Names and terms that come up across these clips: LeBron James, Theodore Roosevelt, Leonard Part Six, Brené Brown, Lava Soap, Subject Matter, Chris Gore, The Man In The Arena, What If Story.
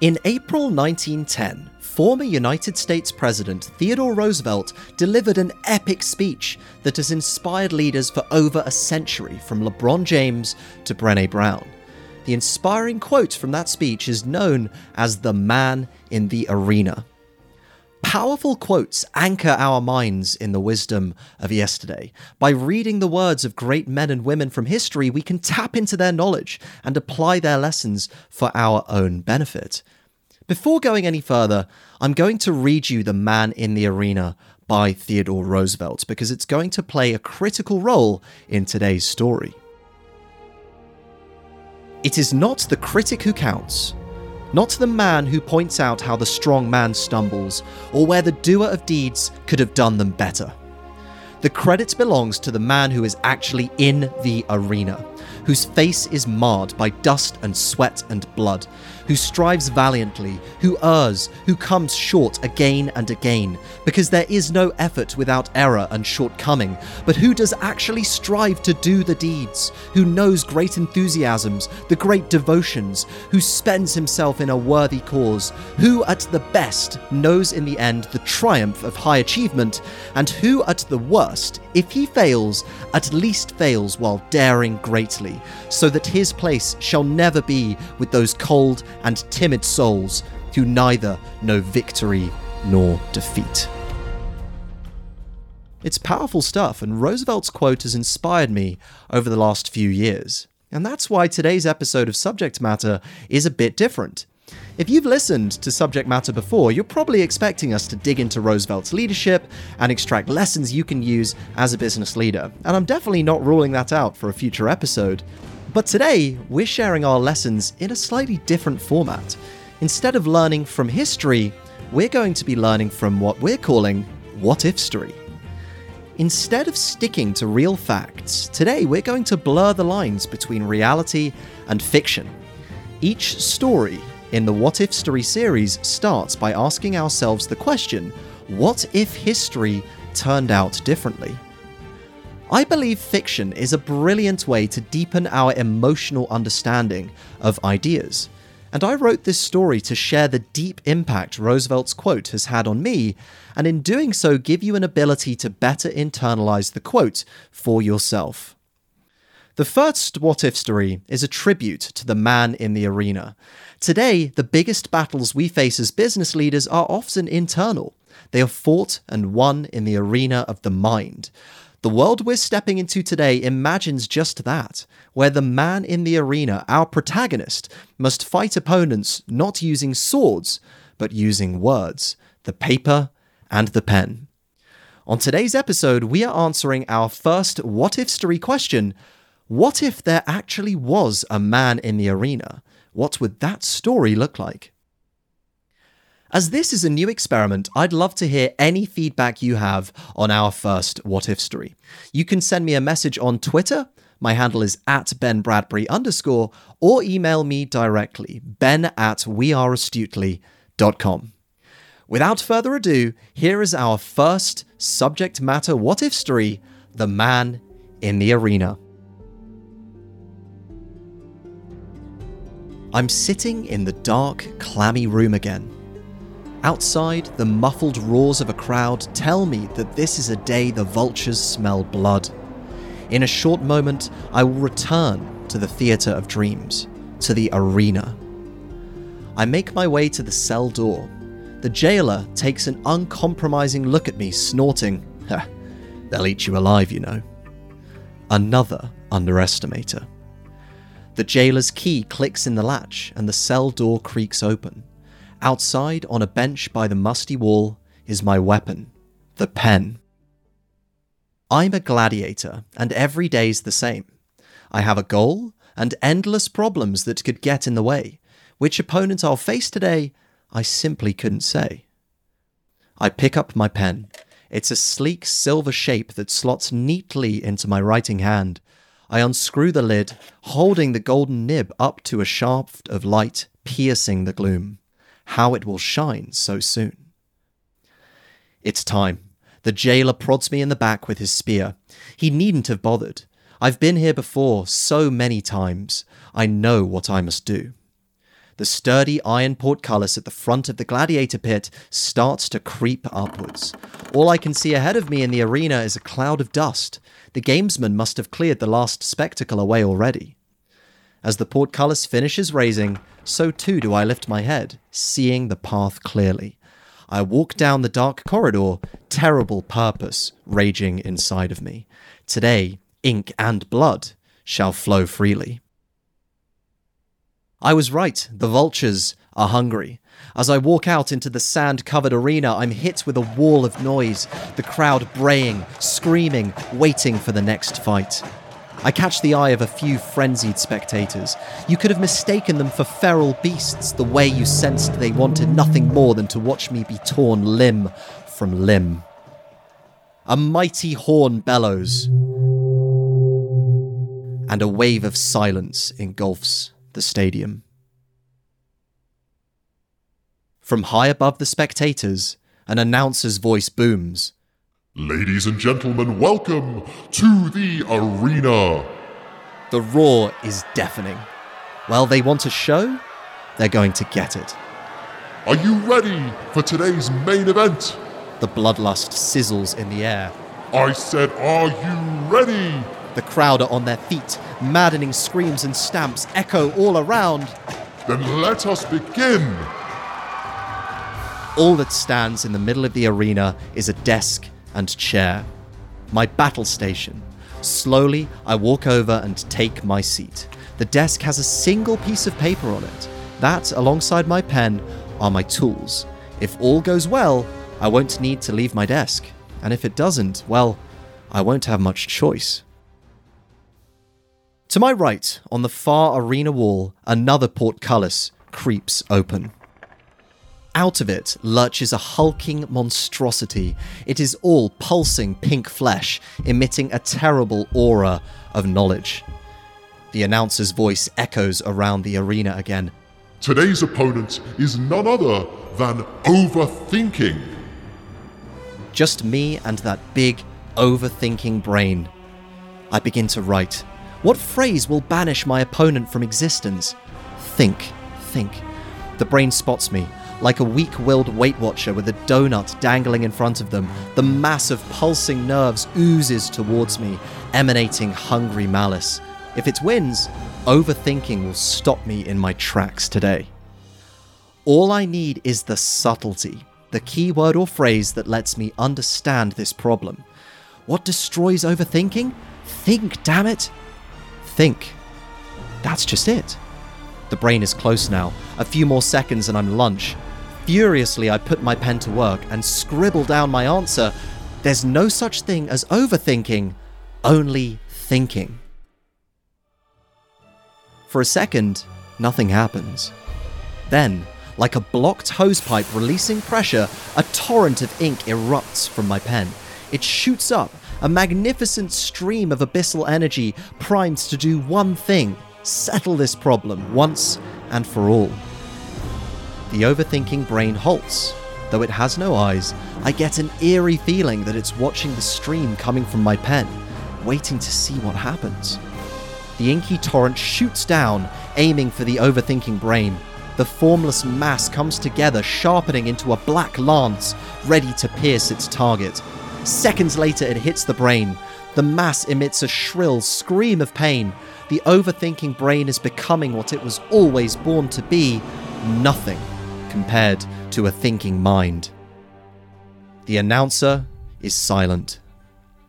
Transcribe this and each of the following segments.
In April 1910, former United States President Theodore Roosevelt delivered an epic speech that has inspired leaders for over a century, from LeBron James to Brené Brown. The inspiring quote from that speech is known as "The Man in the Arena." Powerful quotes anchor our minds in the wisdom of yesterday. By reading the words of great men and women from history, we can tap into their knowledge and apply their lessons for our own benefit. Before going any further, I'm going to read you The Man in the Arena by Theodore Roosevelt, because it's going to play a critical role in today's story. It is not the critic who counts, not the man who points out how the strong man stumbles, or where the doer of deeds could have done them better. The credit belongs to the man who is actually in the arena, whose face is marred by dust and sweat and blood, who strives valiantly, who errs, who comes short again and again, because there is no effort without error and shortcoming, but who does actually strive to do the deeds, who knows great enthusiasms, the great devotions, who spends himself in a worthy cause, who at the best knows in the end the triumph of high achievement, and who at the worst, if he fails, at least fails while daring greatly, so that his place shall never be with those cold and timid souls who neither know victory nor defeat. It's powerful stuff, and Roosevelt's quote has inspired me over the last few years. And that's why today's episode of Subject Matter is a bit different. If you've listened to Subject Matter before, you're probably expecting us to dig into Roosevelt's leadership and extract lessons you can use as a business leader. And I'm definitely not ruling that out for a future episode. But today, we're sharing our lessons in a slightly different format. Instead of learning from history, we're going to be learning from what we're calling What If Story. Instead of sticking to real facts, today we're going to blur the lines between reality and fiction. Each story in the What If Story series starts by asking ourselves the question, what if history turned out differently? I believe fiction is a brilliant way to deepen our emotional understanding of ideas. And I wrote this story to share the deep impact Roosevelt's quote has had on me, and in doing so give you an ability to better internalize the quote for yourself. The first What If Story is a tribute to the man in the arena. Today, the biggest battles we face as business leaders are often internal. They are fought and won in the arena of the mind. The world we're stepping into today imagines just that, where the man in the arena, our protagonist, must fight opponents not using swords, but using words, the paper and the pen. On today's episode, we are answering our first What If Story question. What if there actually was a man in the arena? What would that story look like? As this is a new experiment, I'd love to hear any feedback you have on our first What If Story. You can send me a message on Twitter. My handle is @benbradbury_, or email me directly, ben@weareastutely.com. Without further ado, here is our first Subject Matter What If Story, The Man in the Arena. I'm sitting in the dark, clammy room again. Outside, the muffled roars of a crowd tell me that this is a day the vultures smell blood. In a short moment, I will return to the theatre of dreams, to the arena. I make my way to the cell door. The jailer takes an uncompromising look at me, snorting, "They'll eat you alive, you know." Another underestimator. The jailer's key clicks in the latch and the cell door creaks open. Outside, on a bench by the musty wall, is my weapon, the pen. I'm a gladiator, and every day's the same. I have a goal and endless problems that could get in the way. Which opponent I'll face today, I simply couldn't say. I pick up my pen. It's a sleek silver shape that slots neatly into my writing hand. I unscrew the lid, holding the golden nib up to a shaft of light, piercing the gloom. How it will shine so soon. It's time. The jailer prods me in the back with his spear. He needn't have bothered. I've been here before so many times. I know what I must do. The sturdy iron portcullis at the front of the gladiator pit starts to creep upwards. All I can see ahead of me in the arena is a cloud of dust. The gamesman must have cleared the last spectacle away already. As the portcullis finishes raising, so too do I lift my head, seeing the path clearly. I walk down the dark corridor, terrible purpose raging inside of me. Today, ink and blood shall flow freely. I was right. The vultures are hungry. As I walk out into the sand-covered arena, I'm hit with a wall of noise, the crowd braying, screaming, waiting for the next fight. I catch the eye of a few frenzied spectators. You could have mistaken them for feral beasts, the way you sensed they wanted nothing more than to watch me be torn limb from limb. A mighty horn bellows, and a wave of silence engulfs the stadium. From high above the spectators, an announcer's voice booms. "Ladies and gentlemen, welcome to the arena." The roar is deafening. Well, they want a show? They're going to get it. "Are you ready for today's main event?" The bloodlust sizzles in the air. "I said, are you ready?" The crowd are on their feet. Maddening screams and stamps echo all around. "Then let us begin." All that stands in the middle of the arena is a desk and chair. My battle station. Slowly, I walk over and take my seat. The desk has a single piece of paper on it. That, alongside my pen, are my tools. If all goes well, I won't need to leave my desk. And if it doesn't, well, I won't have much choice. To my right, on the far arena wall, another portcullis creeps open. Out of it lurches a hulking monstrosity. It is all pulsing pink flesh, emitting a terrible aura of knowledge. The announcer's voice echoes around the arena again. "Today's opponent is none other than overthinking." Just me and that big, overthinking brain. I begin to write. What phrase will banish my opponent from existence? Think. The brain spots me. Like a weak-willed Weight Watcher with a donut dangling in front of them, the mass of pulsing nerves oozes towards me, emanating hungry malice. If it wins, overthinking will stop me in my tracks today. All I need is the subtlety, the keyword or phrase that lets me understand this problem. What destroys overthinking? Think, damn it! Think. That's just it. The brain is close now. A few more seconds and I'm lunch. Furiously, I put my pen to work and scribble down my answer. There's no such thing as overthinking, only thinking. For a second, nothing happens. Then, like a blocked hosepipe releasing pressure, a torrent of ink erupts from my pen. It shoots up, a magnificent stream of abyssal energy primed to do one thing, settle this problem once and for all. The overthinking brain halts. Though it has no eyes, I get an eerie feeling that it's watching the stream coming from my pen, waiting to see what happens. The inky torrent shoots down, aiming for the overthinking brain. The formless mass comes together, sharpening into a black lance, ready to pierce its target. Seconds later, it hits the brain. The mass emits a shrill scream of pain. The overthinking brain is becoming what it was always born to be, nothing compared to a thinking mind. The announcer is silent.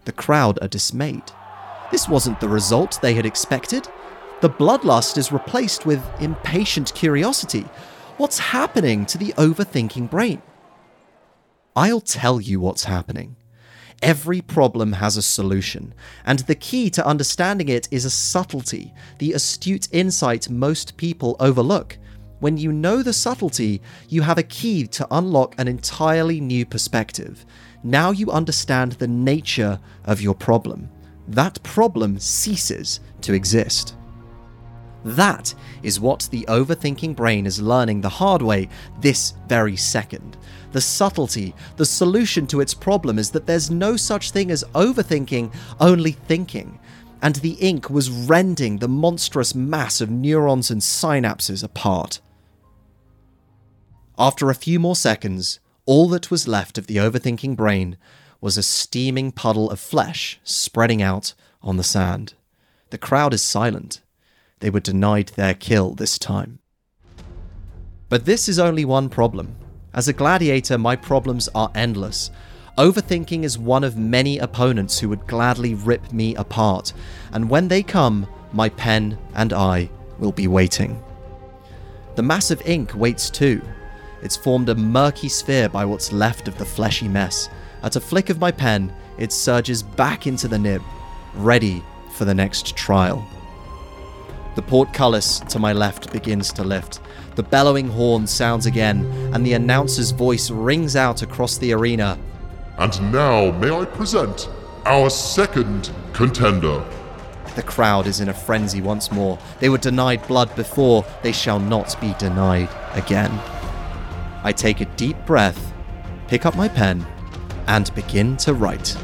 The crowd are dismayed. This wasn't the result they had expected. The bloodlust is replaced with impatient curiosity. What's happening to the overthinking brain? I'll tell you what's happening. Every problem has a solution, and the key to understanding it is a subtlety, the astute insight most people overlook. When you know the subtlety, you have a key to unlock an entirely new perspective. Now you understand the nature of your problem. That problem ceases to exist. That is what the overthinking brain is learning the hard way this very second. The subtlety, the solution to its problem is that there's no such thing as overthinking, only thinking. And the ink was rending the monstrous mass of neurons and synapses apart. After a few more seconds, all that was left of the overthinking brain was a steaming puddle of flesh spreading out on the sand. The crowd is silent. They were denied their kill this time. But this is only one problem. As a gladiator, my problems are endless. Overthinking is one of many opponents who would gladly rip me apart, and when they come, my pen and I will be waiting. The mass of ink waits too. It's formed a murky sphere by what's left of the fleshy mess. At a flick of my pen, it surges back into the nib, ready for the next trial. The portcullis to my left begins to lift. The bellowing horn sounds again, and the announcer's voice rings out across the arena. And now may I present our second contender. The crowd is in a frenzy once more. They were denied blood before. They shall not be denied again. I take a deep breath, pick up my pen, and begin to write.